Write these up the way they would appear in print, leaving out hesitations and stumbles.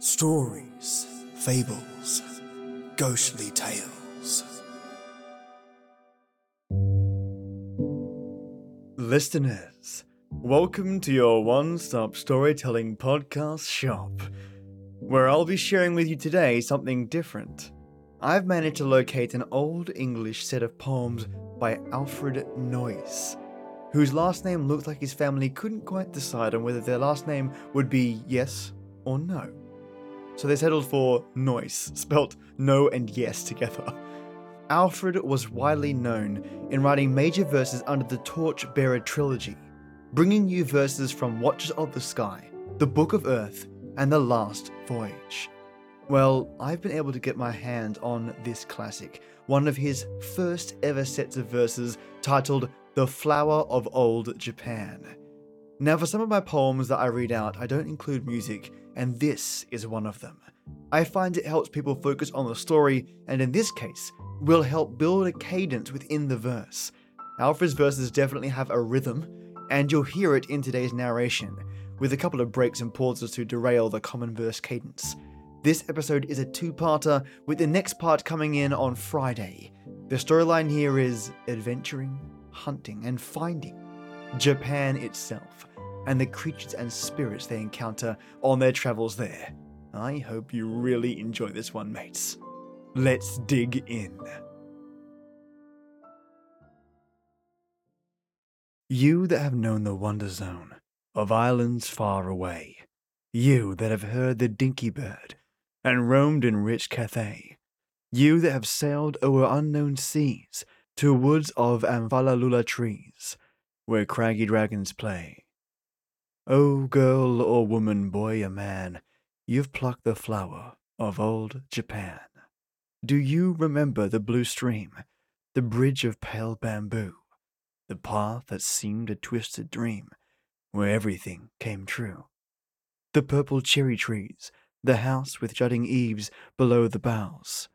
Stories, fables, ghostly tales. Listeners, welcome to your one-stop storytelling podcast shop, where I'll be sharing with you today something different. I've managed to locate an old English set of poems by Alfred Noyes, whose last name looked like his family couldn't quite decide on whether their last name would be yes or no. So they settled for Noyes, spelt no and yes together. Alfred was widely known in writing major verses under the Torchbearer trilogy, bringing you verses from Watchers of the Sky, The Book of Earth, and The Last Voyage. Well, I've been able to get my hand on this classic, one of his first ever sets of verses titled The Flower of Old Japan. Now, for some of my poems that I read out, I don't include music, and this is one of them. I find it helps people focus on the story, and in this case, will help build a cadence within the verse. Alfred's verses definitely have a rhythm, and you'll hear it in today's narration, with a couple of breaks and pauses to derail the common verse cadence. This episode is a two-parter, with the next part coming in on Friday. The storyline here is adventuring, hunting, and finding Japan itself, and the creatures and spirits they encounter on their travels there. I hope you really enjoy this one, mates. Let's dig in. You that have known the wonder zone of islands far away, you that have heard the dinky bird and roamed in rich Cathay, you that have sailed o'er unknown seas to woods of Amvalalula trees, where craggy dragons play. Oh, girl or woman, boy or man, you've plucked the flower of old Japan. Do you remember the blue stream, the bridge of pale bamboo, the path that seemed a twisted dream, where everything came true? The purple cherry trees, the house with jutting eaves below the boughs,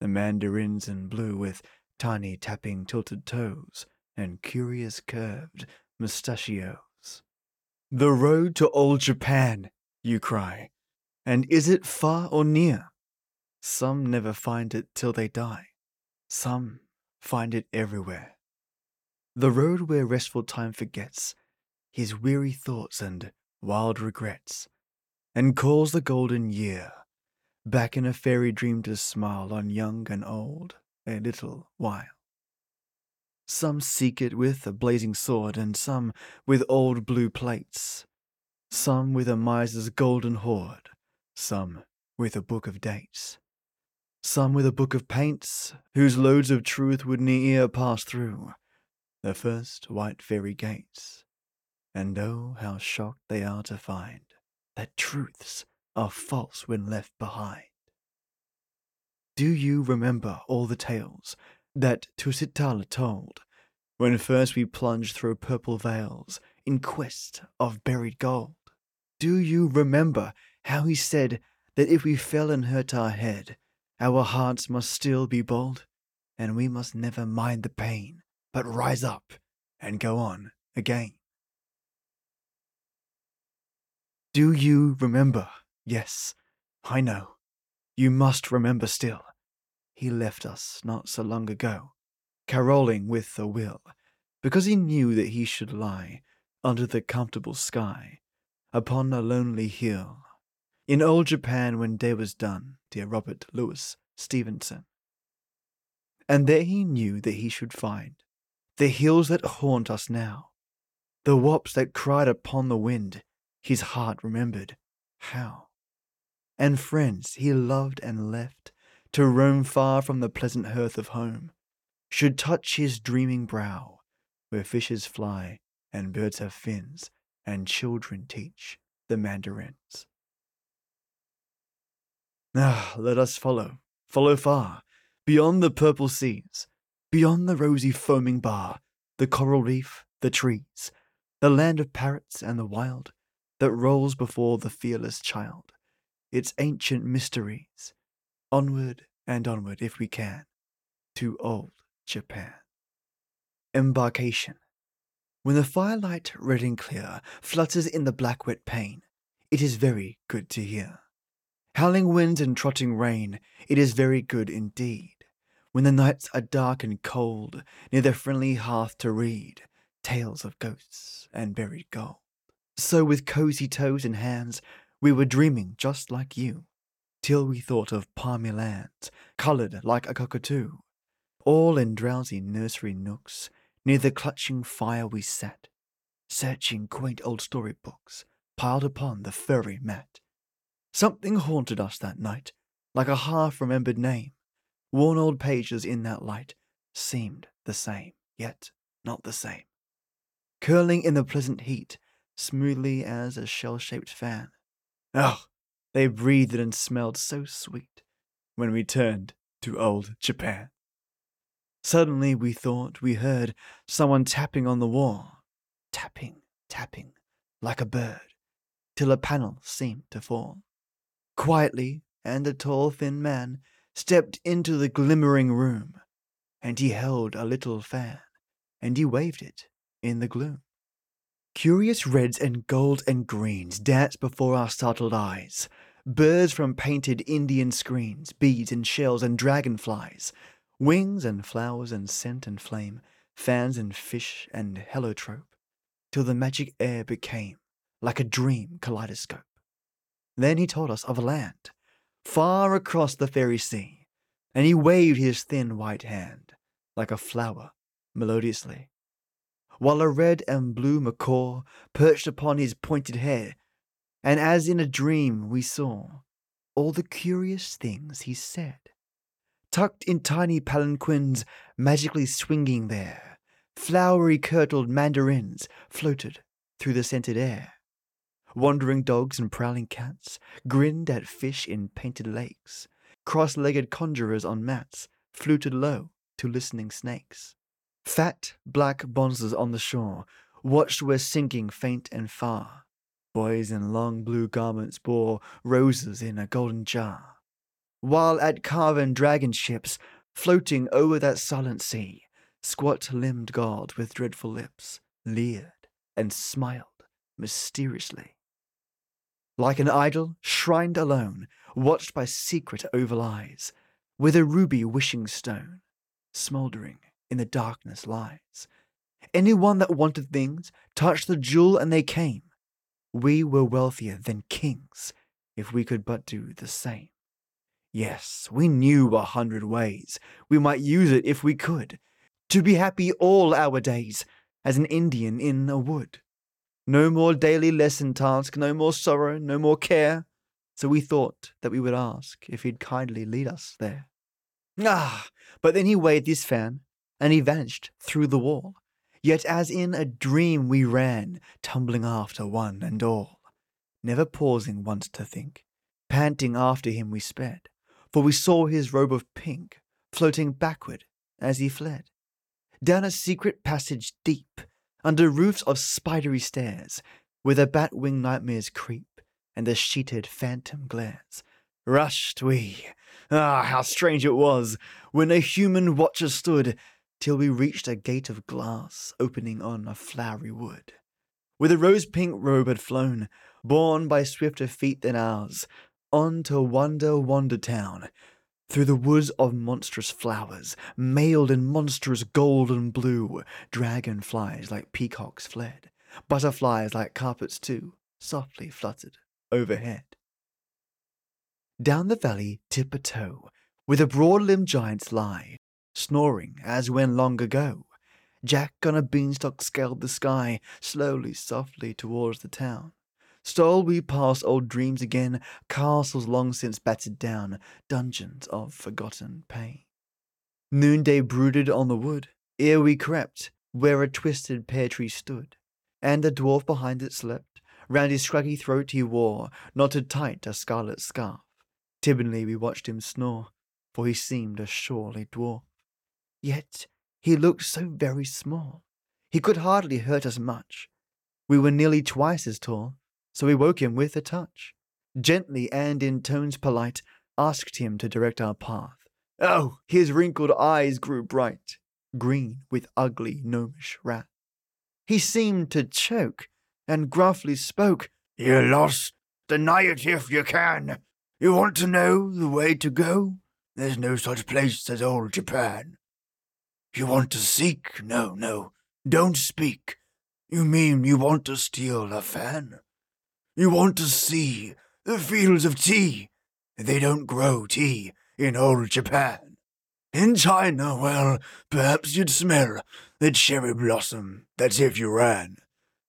the mandarins in blue with tiny tapping tilted toes, and curious curved mustachios. The road to old Japan, you cry, and is it far or near? Some never find it till they die, some find it everywhere. The road where restful time forgets his weary thoughts and wild regrets, and calls the golden year back in a fairy dream to smile on young and old a little while. Some seek it with a blazing sword, and some with old blue plates, some with a miser's golden hoard, some with a book of dates, some with a book of paints, whose loads of truth would ne'er pass through the first white fairy gates. And oh, how shocked they are to find that truths are false when left behind. Do you remember all the tales that Tusitala told, when first we plunged through purple veils in quest of buried gold? Do you remember how he said that if we fell and hurt our head, our hearts must still be bold, and we must never mind the pain, but rise up and go on again? Do you remember? Yes, I know. You must remember still. He left us not so long ago, caroling with a will, because he knew that he should lie under the comfortable sky, upon a lonely hill, in old Japan when day was done, dear Robert Louis Stevenson. And there he knew that he should find the hills that haunt us now, the whoops that cried upon the wind. His heart remembered how, and friends he loved and left to roam far from the pleasant hearth of home, should touch his dreaming brow, where fishes fly, and birds have fins, and children teach the mandarins. Ah, let us follow far, beyond the purple seas, beyond the rosy foaming bar, the coral reef, the trees, the land of parrots and the wild, that rolls before the fearless child, its ancient mysteries, onward and onward, if we can, to old Japan. Embarkation. When the firelight, red and clear, flutters in the black wet pane, it is very good to hear Howling winds and trotting rain, it is very good indeed. When the nights are dark and cold, near the friendly hearth to read tales of ghosts and buried gold. So with cozy toes and hands, we were dreaming just like you, till we thought of palmy lands, coloured like a cockatoo. All in drowsy nursery nooks, near the clutching fire we sat, searching quaint old storybooks, piled upon the furry mat. Something haunted us that night, like a half-remembered name. Worn old pages in that light seemed the same, yet not the same. Curling in the pleasant heat, smoothly as a shell-shaped fan. Oh, they breathed and smelled so sweet when we turned to old Japan. Suddenly we thought we heard someone tapping on the wall. Tapping, tapping, like a bird, till a panel seemed to fall. Quietly, and a tall, thin man stepped into the glimmering room, and he held a little fan, and he waved it in the gloom. Curious reds and golds and greens danced before our startled eyes, birds from painted Indian screens, beads and shells and dragonflies, wings and flowers and scent and flame, fans and fish and heliotrope, till the magic air became like a dream kaleidoscope. Then he told us of a land, far across the fairy sea, and he waved his thin white hand, like a flower, melodiously, while a red and blue macaw perched upon his pointed head, and as in a dream we saw all the curious things he said, tucked in tiny palanquins magically swinging there, flowery kirtled mandarins floated through the scented air. Wandering dogs and prowling cats grinned at fish in painted lakes, cross-legged conjurers on mats fluted low to listening snakes. Fat, black bonzes on the shore watched where sinking faint and far. Boys in long blue garments bore roses in a golden jar. While at carven dragon ships, floating over that silent sea, squat-limbed gods with dreadful lips leered and smiled mysteriously. Like an idol, shrined alone, watched by secret oval eyes, with a ruby wishing stone, smouldering in the darkness lies. Anyone that wanted things touched the jewel and they came. We were wealthier than kings, if we could but do the same. Yes, we knew 100 ways we might use it if we could, to be happy all our days, as an Indian in a wood. No more daily lesson task, no more sorrow, no more care. So we thought that we would ask if he'd kindly lead us there. But then he waved his fan, and he vanished through the wall. Yet as in a dream we ran, tumbling after one and all, never pausing once to think. Panting after him we sped, for we saw his robe of pink floating backward as he fled. Down a secret passage deep, under roofs of spidery stairs, where the bat-wing nightmares creep, and the sheeted phantom glares, rushed we. How strange it was, when a human watcher stood, till we reached a gate of glass opening on a flowery wood, where the rose-pink robe had flown, borne by swifter feet than ours, on to Wonder Town, through the woods of monstrous flowers, mailed in monstrous gold and blue. Dragonflies like peacocks fled, butterflies like carpets too, softly fluttered overhead. Down the valley tip-a-toe, where the broad-limbed giants lie, snoring as when long ago, Jack on a beanstalk scaled the sky, slowly, softly towards the town. Stole we past old dreams again, castles long since battered down, dungeons of forgotten pain. Noonday brooded on the wood, ere we crept, where a twisted pear-tree stood, and a dwarf behind it slept, round his scraggy throat he wore, knotted tight a scarlet scarf. Timidly we watched him snore, for he seemed a surely dwarf. Yet he looked so very small, he could hardly hurt us much. We were nearly twice as tall, so we woke him with a touch. Gently and in tones polite, asked him to direct our path. Oh, his wrinkled eyes grew bright, green with ugly gnomish wrath. He seemed to choke, and gruffly spoke, "You're lost, deny it if you can. You want to know the way to go? There's no such place as old Japan. You want to seek? No, don't speak. You mean you want to steal a fan? You want to see the fields of tea? They don't grow tea in old Japan. In China, well, perhaps you'd smell the cherry blossom. That's if you ran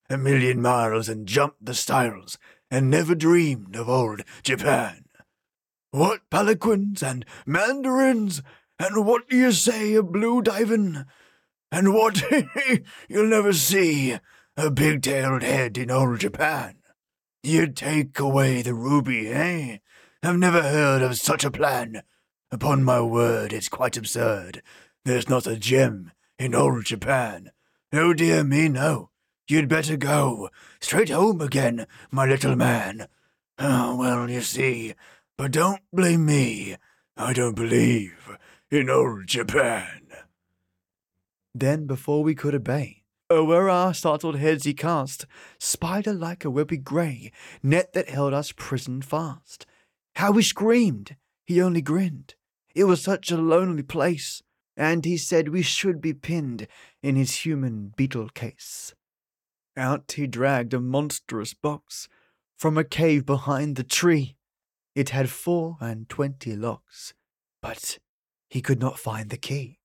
1,000,000 miles and jumped the stiles and never dreamed of old Japan. What palanquins and mandarins, and what do you say of blue divin'? And what, you'll never see a big-tailed head in old Japan. You'd take away the ruby, eh? I've never heard of such a plan. Upon my word, it's quite absurd. There's not a gem in old Japan. Oh dear me, no. You'd better go straight home again, my little man. Oh, well, you see, but don't blame me. I don't believe in old Japan. Then, before we could obey, o'er our startled heads he cast, spider-like a webby grey, net that held us prisoned fast. How we screamed! He only grinned. It was such a lonely place, and he said we should be pinned in his human beetle case. Out he dragged a monstrous box from a cave behind the tree. It had 24 locks, but he could not find the key.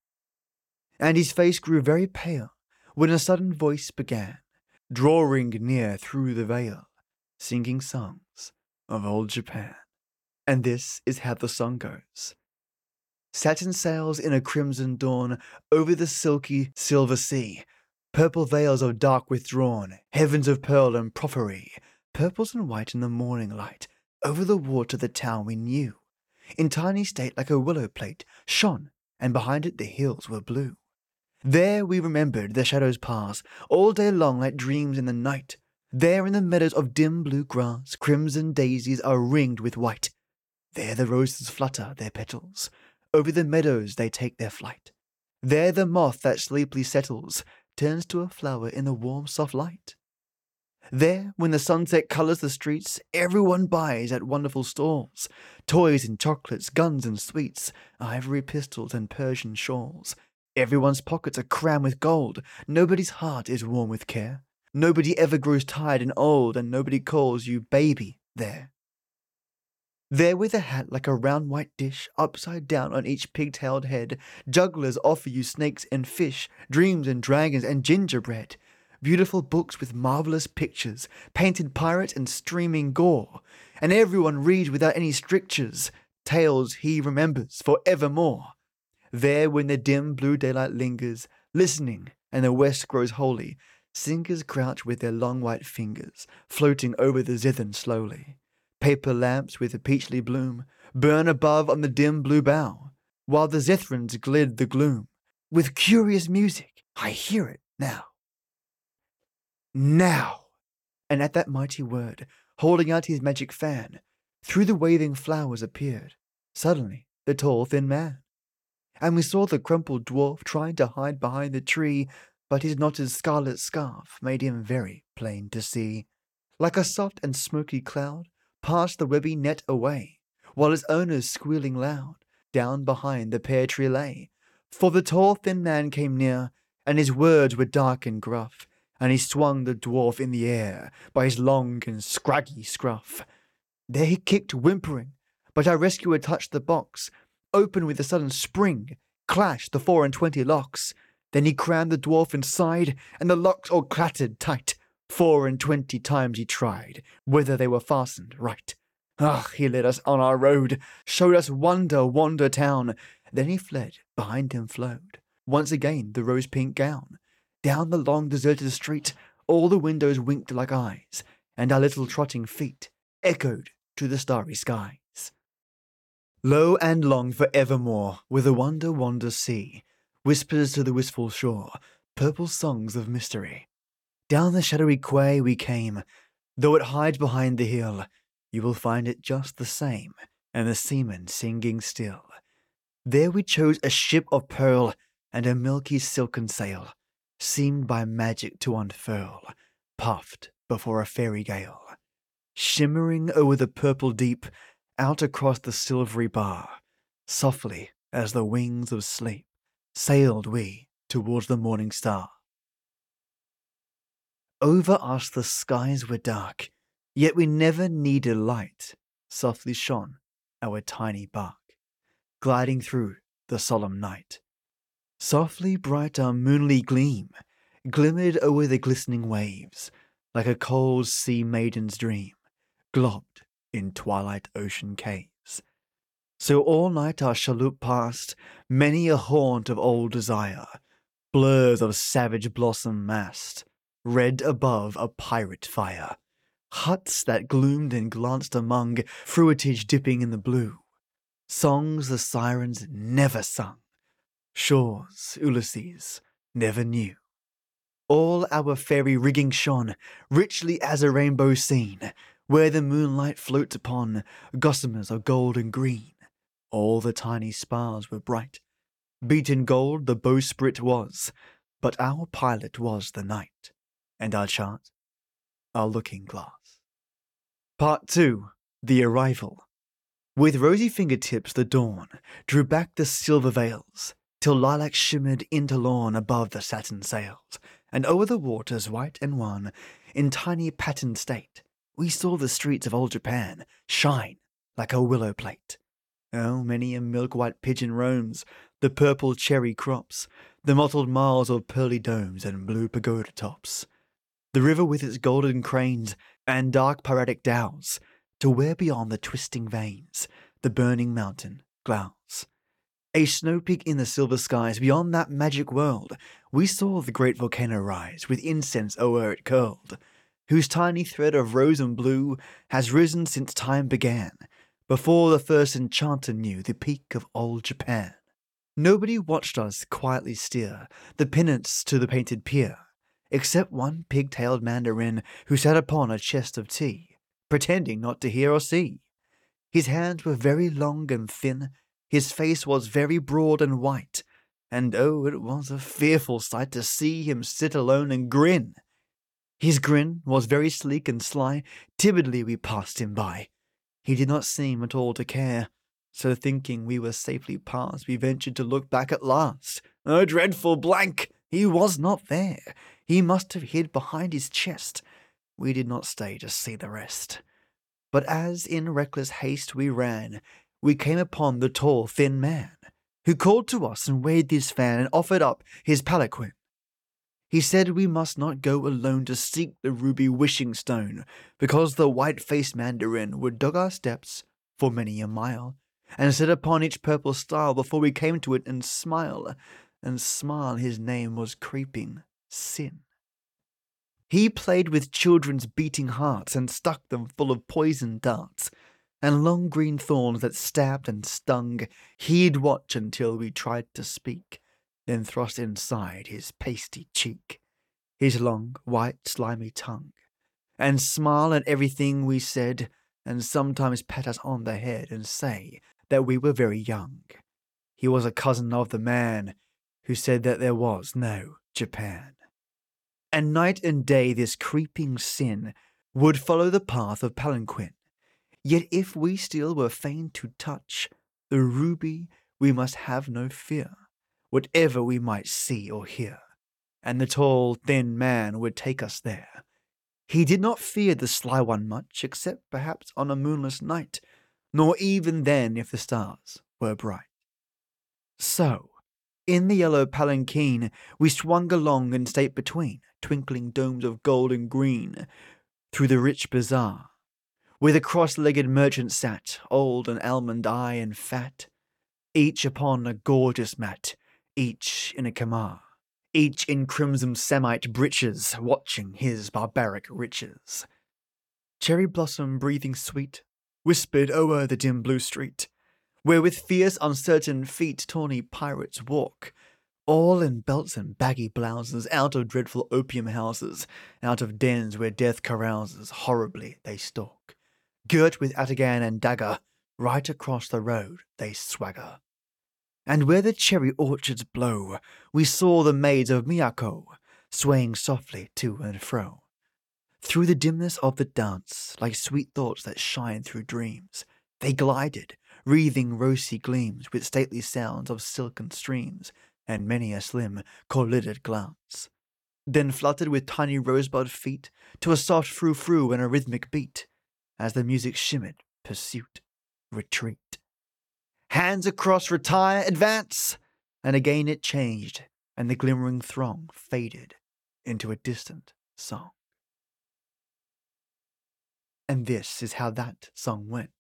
And his face grew very pale when a sudden voice began, drawing near through the veil, singing songs of old Japan. And this is how the song goes. Satin sails in a crimson dawn over the silky silver sea, purple veils of dark withdrawn, heavens of pearl and porphyry, purples and white in the morning light, over the water the town we knew, in tiny state like a willow plate, shone, and behind it the hills were blue. There we remembered the shadows pass, all day long like dreams in the night. There in the meadows of dim blue grass, crimson daisies are ringed with white. There the roses flutter their petals, over the meadows they take their flight. There the moth that sleepily settles, turns to a flower in the warm soft light. There, when the sunset colours the streets, everyone buys at wonderful stalls, toys and chocolates, guns and sweets, ivory pistols and Persian shawls. Everyone's pockets are crammed with gold. Nobody's heart is warm with care. Nobody ever grows tired and old, and nobody calls you baby there. There with a hat like a round white dish, upside down on each pigtailed head, jugglers offer you snakes and fish, dreams and dragons and gingerbread. Beautiful books with marvellous pictures, painted pirate and streaming gore. And everyone reads without any strictures, tales he remembers for evermore. There when the dim blue daylight lingers, listening, and the west grows holy, singers crouch with their long white fingers, floating over the zithern slowly. Paper lamps with a peachly bloom burn above on the dim blue bough, while the zitherns glid the gloom. With curious music, I hear it now. Now! And at that mighty word, holding out his magic fan, through the waving flowers appeared, suddenly, the tall, thin man. And we saw the crumpled dwarf trying to hide behind the tree, but his knotted scarlet scarf made him very plain to see. Like a soft and smoky cloud, passed the webby net away, while its owners squealing loud, down behind the pear tree lay. For the tall, thin man came near, and his words were dark and gruff, and he swung the dwarf in the air by his long and scraggy scruff. There he kicked, whimpering, but our rescuer touched the box, open with a sudden spring, clashed the 24 locks. Then he crammed the dwarf inside, and the locks all clattered tight. 24 times he tried, whether they were fastened right. Ah, he led us on our road, showed us wonder town. Then he fled, behind him flowed, once again the rose-pink gown. Down the long deserted street, all the windows winked like eyes, and our little trotting feet echoed to the starry skies. Low and long for evermore were the wonder sea, whispers to the wistful shore, purple songs of mystery. Down the shadowy quay we came, though it hides behind the hill, you will find it just the same, and the seamen singing still. There we chose a ship of pearl and a milky silken sail, seemed by magic to unfurl, puffed before a fairy gale. Shimmering o'er the purple deep, out across the silvery bar, softly as the wings of sleep, sailed we towards the morning star. Over us the skies were dark, yet we never needed light. Softly shone our tiny bark, gliding through the solemn night. Softly bright our moonly gleam glimmered o'er the glistening waves, like a cold sea maiden's dream, globbed in twilight ocean caves. So all night our chaloupe passed, many a haunt of old desire, blurs of savage blossom massed, red above a pirate fire, huts that gloomed and glanced among fruitage dipping in the blue, songs the sirens never sung, shores Ulysses never knew. All our fairy rigging shone, richly as a rainbow seen, where the moonlight floats upon gossamers of gold and green. All the tiny spars were bright, beaten gold the bowsprit was, but our pilot was the night, and our chart, our looking glass. Part 2. The Arrival. With rosy fingertips the dawn drew back the silver veils, till lilac shimmered into lawn above the satin sails, and o'er the waters white and wan, in tiny patterned state, we saw the streets of old Japan shine like a willow plate. Oh, many a milk-white pigeon roams the purple cherry crops, the mottled miles of pearly domes and blue pagoda tops, the river with its golden cranes and dark piratic dhows, to where beyond the twisting veins the burning mountain glowers. A snow peak in the silver skies, beyond that magic world, we saw the great volcano rise, with incense o'er it curled, whose tiny thread of rose and blue has risen since time began, before the first enchanter knew the peak of old Japan. Nobody watched us quietly steer the pinnace to the painted pier, except one pig-tailed mandarin who sat upon a chest of tea, pretending not to hear or see. His hands were very long and thin, his face was very broad and white, and oh, it was a fearful sight to see him sit alone and grin. His grin was very sleek and sly, timidly we passed him by. He did not seem at all to care, so thinking we were safely past, we ventured to look back at last. Oh, dreadful blank! He was not there. He must have hid behind his chest. We did not stay to see the rest. But as in reckless haste we ran, we came upon the tall, thin man, who called to us and waved his fan and offered up his palanquin. He said we must not go alone to seek the ruby wishing stone, because the white-faced mandarin would dog our steps for many a mile, and sit upon each purple star before we came to it and smile, his name was creeping sin. He played with children's beating hearts and stuck them full of poison darts, and long green thorns that stabbed and stung. He'd watch until we tried to speak, then thrust inside his pasty cheek his long, white, slimy tongue, and smile at everything we said, and sometimes pat us on the head and say that we were very young. He was a cousin of the man who said that there was no Japan. And night and day this creeping sin would follow the path of palanquin. Yet if we still were fain to touch the ruby, we must have no fear, whatever we might see or hear, and the tall, thin man would take us there. He did not fear the sly one much, except perhaps on a moonless night, nor even then if the stars were bright. So, in the yellow palanquin, we swung along in state between twinkling domes of gold and green, through the rich bazaar, where the cross-legged merchant sat, old and almond-eye and fat, each upon a gorgeous mat, each in a kamar, each in crimson samite breeches, watching his barbaric riches. Cherry blossom breathing sweet whispered o'er the dim blue street, where with fierce uncertain feet tawny pirates walk, all in belts and baggy blouses, out of dreadful opium houses, out of dens where death carouses, horribly they stalk. Girt with ataghan and dagger, right across the road they swagger. And where the cherry orchards blow, we saw the maids of Miyako swaying softly to and fro. Through the dimness of the dance, like sweet thoughts that shine through dreams, They glided, wreathing rosy gleams with stately sounds of silken streams, and many a slim, coiled glance. Then fluttered with tiny rosebud feet to a soft frou-frou and a rhythmic beat, as the music shimmered, pursuit, retreat. Hands across, retire, advance! And again it changed, and the glimmering throng faded into a distant song. And this is how that song went.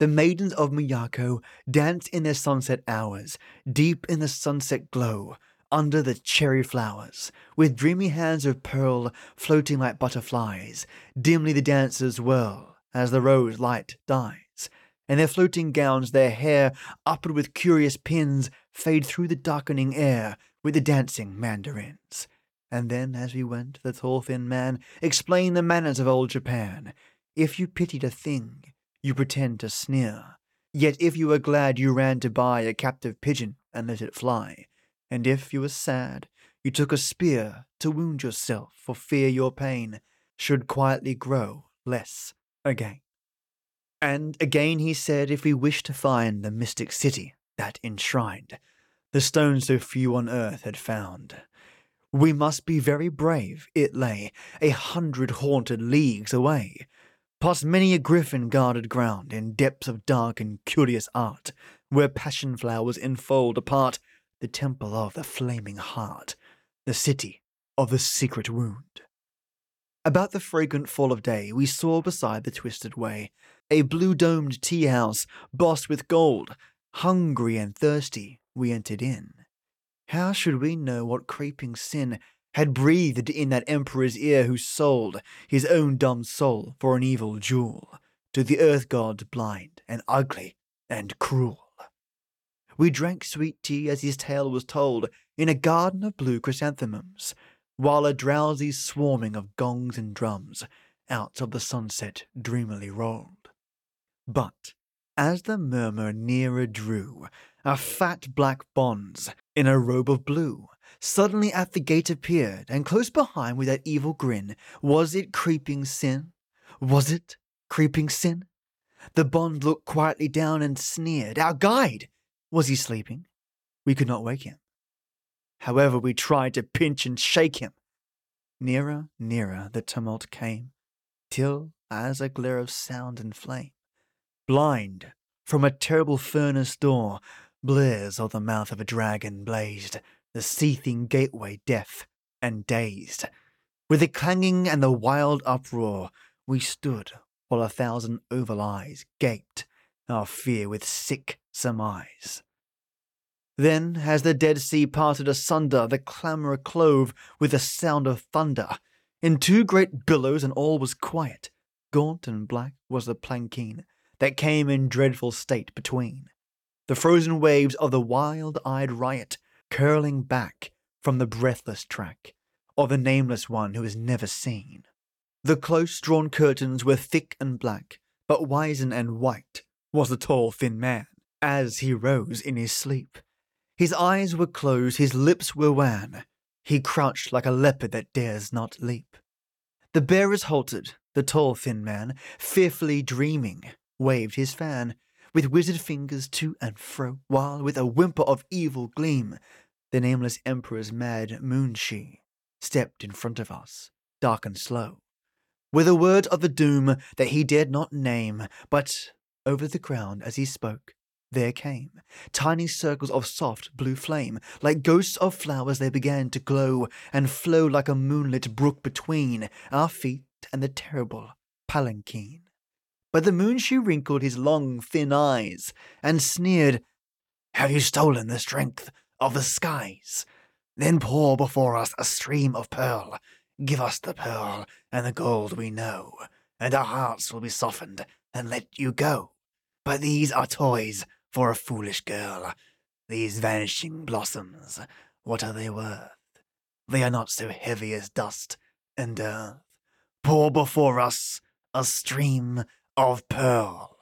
The maidens of Miyako danced in their sunset hours, deep in the sunset glow, under the cherry flowers, with dreamy hands of pearl floating like butterflies. Dimly the dancers whirl as the rose light dies, and their floating gowns, their hair upward with curious pins, fade through the darkening air with the dancing mandarins. And then, as we went, the tall thin man explained the manners of old Japan. If you pitied a thing, you pretend to sneer. Yet if you were glad, you ran to buy a captive pigeon and let it fly. And if you were sad, you took a spear to wound yourself, for fear your pain should quietly grow less again. And again he said, if we wished to find the mystic city that enshrined the stones so few on earth had found, we must be very brave. It lay 100 haunted leagues away, past many a griffin guarded ground, in depths of dark and curious art, where passion flowers enfold apart the temple of the flaming heart, the city of the secret wound. About the fragrant fall of day, we saw beside the twisted way a blue-domed tea-house bossed with gold. Hungry and thirsty, we entered in. How should we know what creeping sin had breathed in that emperor's ear who sold his own dumb soul for an evil jewel to the earth gods blind and ugly and cruel? We drank sweet tea as his tale was told in a garden of blue chrysanthemums, while a drowsy swarming of gongs and drums out of the sunset dreamily rolled. But as the murmur nearer drew, a fat black bonze in a robe of blue suddenly at the gate appeared, and close behind with that evil grin, was it creeping sin? Was it creeping sin? The bonze looked quietly down and sneered. Our guide! Was he sleeping? We could not wake him. However, we tried to pinch and shake him. Nearer, nearer the tumult came, till, as a glare of sound and flame, blind, from a terrible furnace door, blares of the mouth of a dragon blazed, the seething gateway deaf and dazed. With the clanging and the wild uproar, we stood while 1,000 oval eyes gaped, our fear with sick surmise. Then, as the Dead Sea parted asunder, the clamour clove with the sound of thunder in 2 great billows, and all was quiet. Gaunt and black was the plankeen that came in dreadful state between the frozen waves of the wild-eyed riot, curling back from the breathless track of the nameless one who is never seen. The close-drawn curtains were thick and black, but wizen and white was the tall, thin man as he rose in his sleep. His eyes were closed, his lips were wan. He crouched like a leopard that dares not leap. The bearers halted. The tall, thin man, fearfully dreaming, waved his fan with wizard fingers to and fro, while with a whimper of evil gleam, the nameless emperor's mad moonshee stepped in front of us, dark and slow, with a word of the doom that he dared not name, but over the ground as he spoke, there came tiny circles of soft blue flame. Like ghosts of flowers they began to glow and flow like a moonlit brook between our feet and the terrible palanquin. But the moonshee wrinkled his long, thin eyes and sneered, "Have you stolen the strength of the skies? Then pour before us a stream of pearl. Give us the pearl and the gold we know, and our hearts will be softened and let you go. But these are toys for a foolish girl. These vanishing blossoms, what are they worth? They are not so heavy as dust and earth. Pour before us a stream of pearl."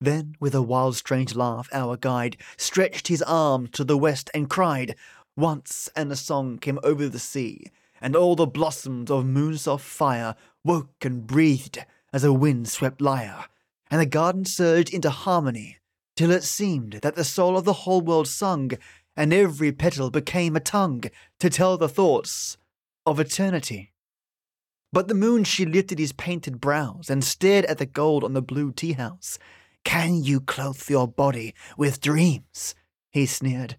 Then, with a wild, strange laugh, our guide stretched his arm to the west and cried, once and a song came over the sea, and all the blossoms of moonsoft fire woke and breathed as a wind-swept lyre. and the garden surged into harmony, till it seemed that the soul of the whole world sung, and every petal became a tongue to tell the thoughts of eternity. But the moon, she lifted his painted brows and stared at the gold on the blue tea-house. "Can you clothe your body with dreams?" he sneered.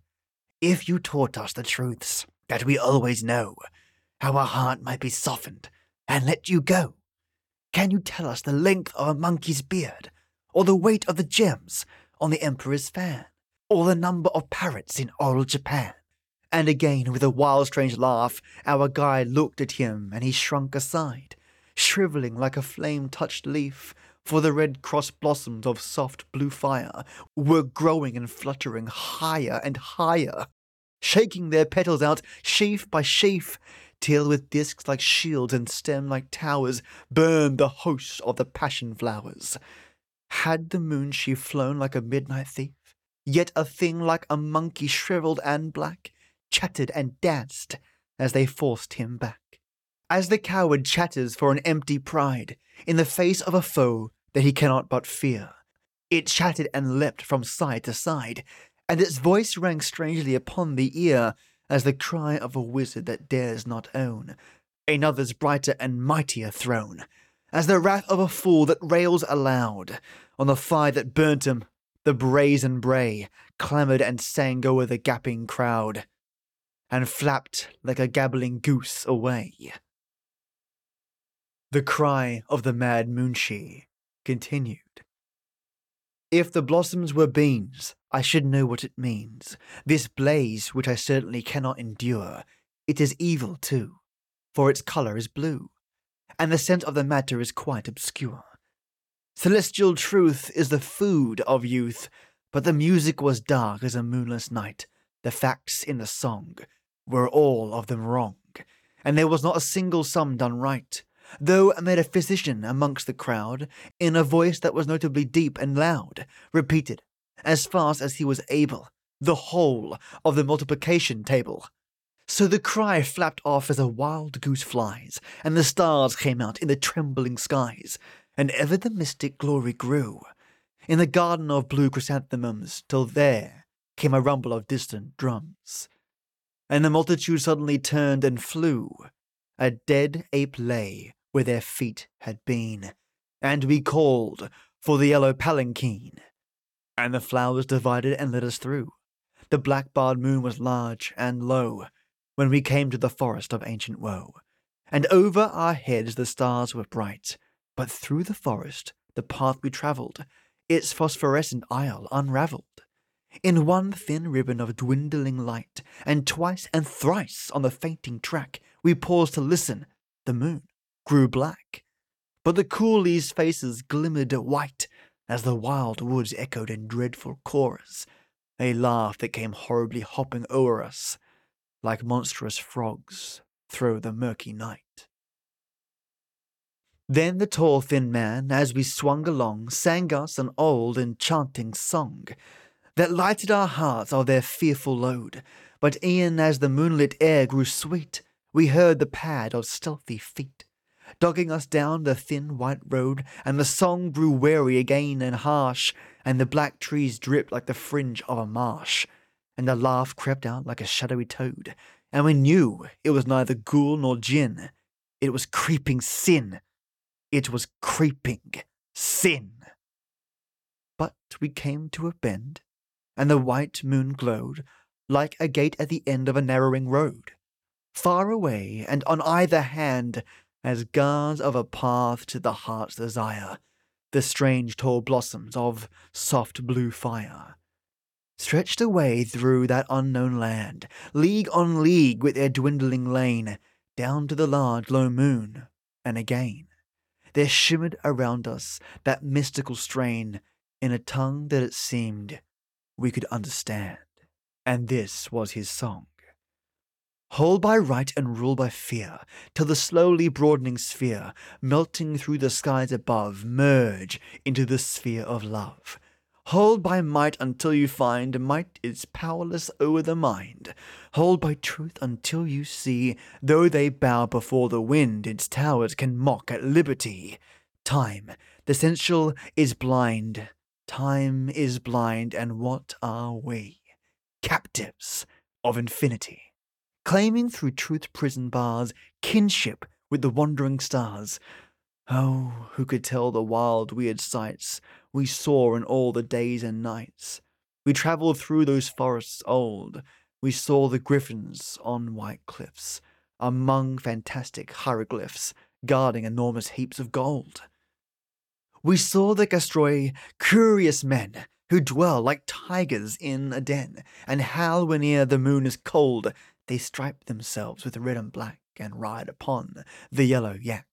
"If you taught us the truths that we always know, our heart might be softened and let you go. Can you tell us the length of a monkey's beard, or the weight of the gems on the emperor's fan, or the number of parrots in old Japan?" And again, with a wild, strange laugh, our guide looked at him, and he shrunk aside, shriveling like a flame-touched leaf, for the red cross blossoms of soft blue fire were growing and fluttering higher and higher, shaking their petals out sheaf by sheaf, till with discs like shields and stem like towers burned the hosts of the passion flowers. Had the moon she flown like a midnight thief, yet a thing like a monkey shriveled and black chattered and danced as they forced him back. As the coward chatters for an empty pride in the face of a foe that he cannot but fear, it chattered and leapt from side to side, and its voice rang strangely upon the ear as the cry of a wizard that dares not own another's brighter and mightier throne, as the wrath of a fool that rails aloud on the fire that burnt him. The brazen bray clamoured and sang over the gaping crowd, and flapped like a gabbling goose away. The cry of the mad moonshee continued. "If the blossoms were beans, I should know what it means. This blaze, which I certainly cannot endure, it is evil too, for its colour is blue, and the scent of the matter is quite obscure. Celestial truth is the food of youth, but the music was dark as a moonless night. The facts in the song were all of them wrong, and there was not a single sum done right, though a metaphysician amongst the crowd, in a voice that was notably deep and loud, repeated, as fast as he was able, the whole of the multiplication table. So the cry flapped off as a wild goose flies, and the stars came out in the trembling skies, and ever the mystic glory grew, in the garden of blue chrysanthemums, till there came a rumble of distant drums, and the multitude suddenly turned and flew. A dead ape lay where their feet had been, and we called for the yellow palanquin, and the flowers divided and led us through. The black-barred moon was large and low when we came to the forest of ancient woe, and over our heads the stars were bright, but through the forest, the path we travelled, its phosphorescent aisle unravelled, in one thin ribbon of dwindling light, and twice and thrice on the fainting track we paused to listen. The moon grew black, but the coolies' faces glimmered white as the wild woods echoed in dreadful chorus, a laugh that came horribly hopping o'er us, like monstrous frogs through the murky night. Then the tall thin man, as we swung along, sang us an old enchanting song that lighted our hearts of their fearful load, but e'en as the moonlit air grew sweet, we heard the pad of stealthy feet dogging us down the thin white road, and the song grew weary again and harsh, and the black trees dripped like the fringe of a marsh, and a laugh crept out like a shadowy toad, and we knew it was neither ghoul nor djinn, it was creeping sin. It was creeping sin. But we came to a bend, and the white moon glowed like a gate at the end of a narrowing road. Far away and on either hand, as guards of a path to the heart's desire, the strange tall blossoms of soft blue fire stretched away through that unknown land, league on league with their dwindling lane, down to the large low moon, and again there shimmered around us that mystical strain in a tongue that it seemed we could understand. And this was his song. Hold by right and rule by fear, till the slowly broadening sphere, melting through the skies above, merge into the sphere of love. Hold by might until you find might is powerless o'er the mind. Hold by truth until you see, though they bow before the wind, its towers can mock at liberty. Time, The sensual is blind. Time is blind. And what are we? Captives of infinity. Claiming through truth's prison bars kinship with the wandering stars. Oh, who could tell the wild, weird sights we saw in all the days and nights? We travelled through those forests old. We saw the griffins on white cliffs, among fantastic hieroglyphs, guarding enormous heaps of gold. We saw the gastroi, curious men, who dwell like tigers in a den, and howl whene'er the moon is cold. They stripe themselves with red and black, and ride upon the yellow yak.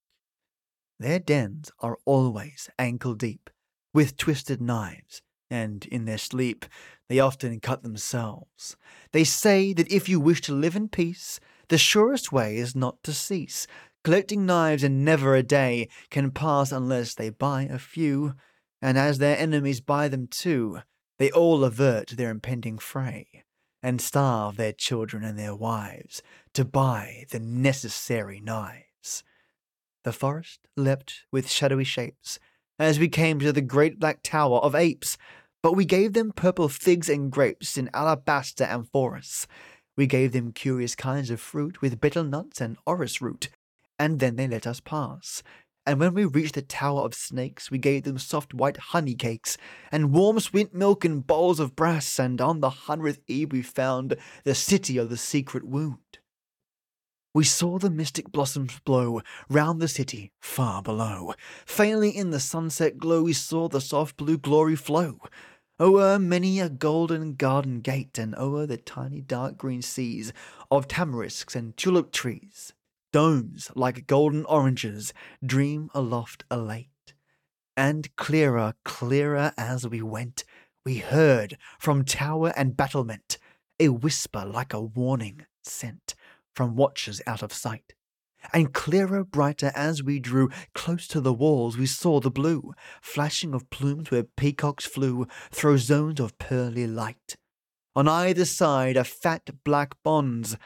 Their dens are always ankle deep, with twisted knives, and in their sleep they often cut themselves. They say that if you wish to live in peace, the surest way is not to cease, collecting knives, and never a day can pass unless they buy a few, and as their enemies buy them too, they all avert their impending fray, and starve their children and their wives to buy the necessary knives. The forest leapt with shadowy shapes as we came to the great black tower of apes, but we gave them purple figs and grapes in alabaster amphoras. We gave them curious kinds of fruit with betel nuts and orris root, and then they let us pass. And when we reached the tower of snakes, we gave them soft white honey cakes and warm sweet milk in bowls of brass, and on the 100th eve we found the city of the secret wound. We saw the mystic blossoms blow round the city far below. Faintly in the sunset glow we saw the soft blue glory flow. O'er many a golden garden gate, and o'er the tiny dark green seas of tamarisks and tulip trees, domes like golden oranges dream aloft elate. And clearer, clearer as we went, we heard from tower and battlement a whisper like a warning sent from watchers out of sight. And clearer, brighter, as we drew close to the walls, we saw the blue flashing of plumes where peacocks flew through zones of pearly light. On either side a fat black bonze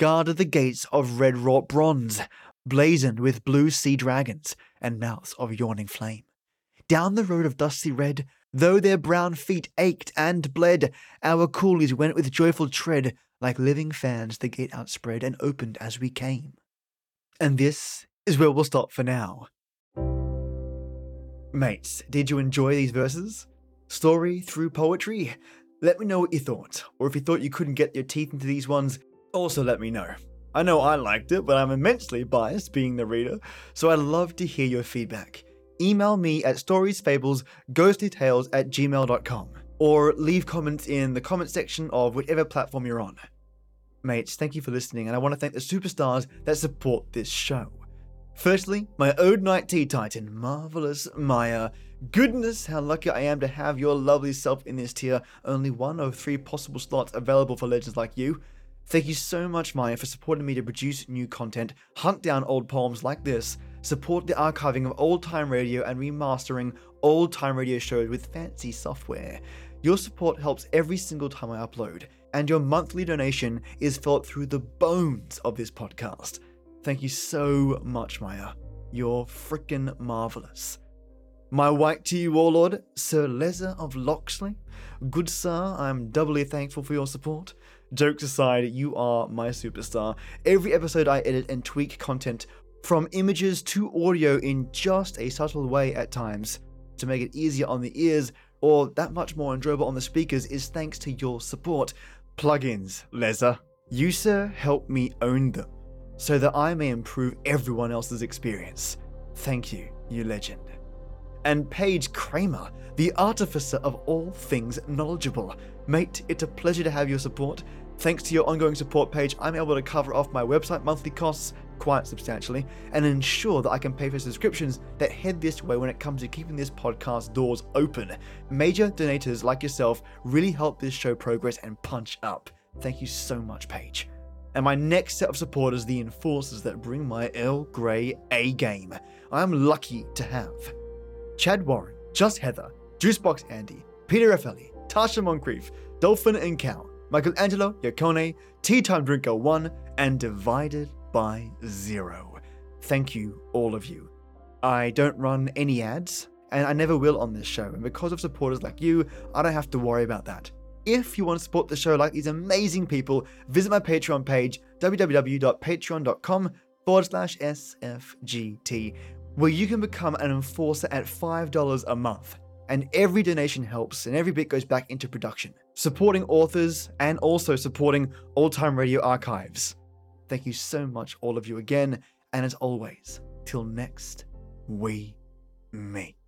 guarded the gates of red-wrought bronze, blazoned with blue sea dragons and mouths of yawning flame. Down the road of dusty red, though their brown feet ached and bled, our coolies went with joyful tread. Like living fans, the gate outspread and opened as we came. And this is where we'll stop for now. Mates, did you enjoy these verses? Story through poetry? Let me know what you thought, or if you thought you couldn't get your teeth into these ones, also let me know. I know I liked it, but I'm immensely biased being the reader, so I'd love to hear your feedback. Email me at storiesfablesghostlytales@gmail.com. or leave comments in the comment section of whatever platform you're on. Mates, thank you for listening, and I want to thank the superstars that support this show. Firstly, my Ode Night Tea Titan, Marvelous Mayah. Goodness, how lucky I am to have your lovely self in this tier. Only one of 3 possible slots available for legends like you. Thank you so much, Mayah, for supporting me to produce new content, hunt down old poems like this, support the archiving of old-time radio, and remastering old-time radio shows with fancy software. Your support helps every single time I upload, and your monthly donation is felt through the bones of this podcast. Thank you so much, Mayah. You're frickin' marvelous. My white tea warlord, Sir Leza of Loxley. Good sir, I'm doubly thankful for your support. Jokes aside, you are my superstar. Every episode I edit and tweak content from images to audio in just a subtle way at times to make it easier on the ears, or that much more enjoyable on the speakers, is thanks to your support. Plugins, Leza. You, sir, help me own them so that I may improve everyone else's experience. Thank you, you legend. And Paige Cramer, the artificer of all things knowledgeable. Mate, it's a pleasure to have your support. Thanks to your ongoing support, Paige, I'm able to cover off my website monthly costs quite substantially and ensure that I can pay for subscriptions that head this way when it comes to keeping this podcast doors open. Major donators like yourself really help this show progress and punch up. Thank you so much, Paige. And my next set of supporters, the enforcers that bring my Earl Grey A game, I'm lucky to have Chad Warren, JusHeather, Juiceboxx Andy, Peter Raffaelli, Tasha Moncrief, Dolphin N Cow, Michael Angelo Yacone, Teatimedrinker 1, and Divided by Zero. Thank you, all of you. I don't run any ads, and I never will on this show. And because of supporters like you, I don't have to worry about that. If you want to support the show like these amazing people, visit my Patreon page, patreon.com/SFGT, where you can become an enforcer at $5 a month. And every donation helps, and every bit goes back into production, supporting authors and also supporting Old Time Radio Archives. Thank you so much, all of you again. And as always, till next we meet.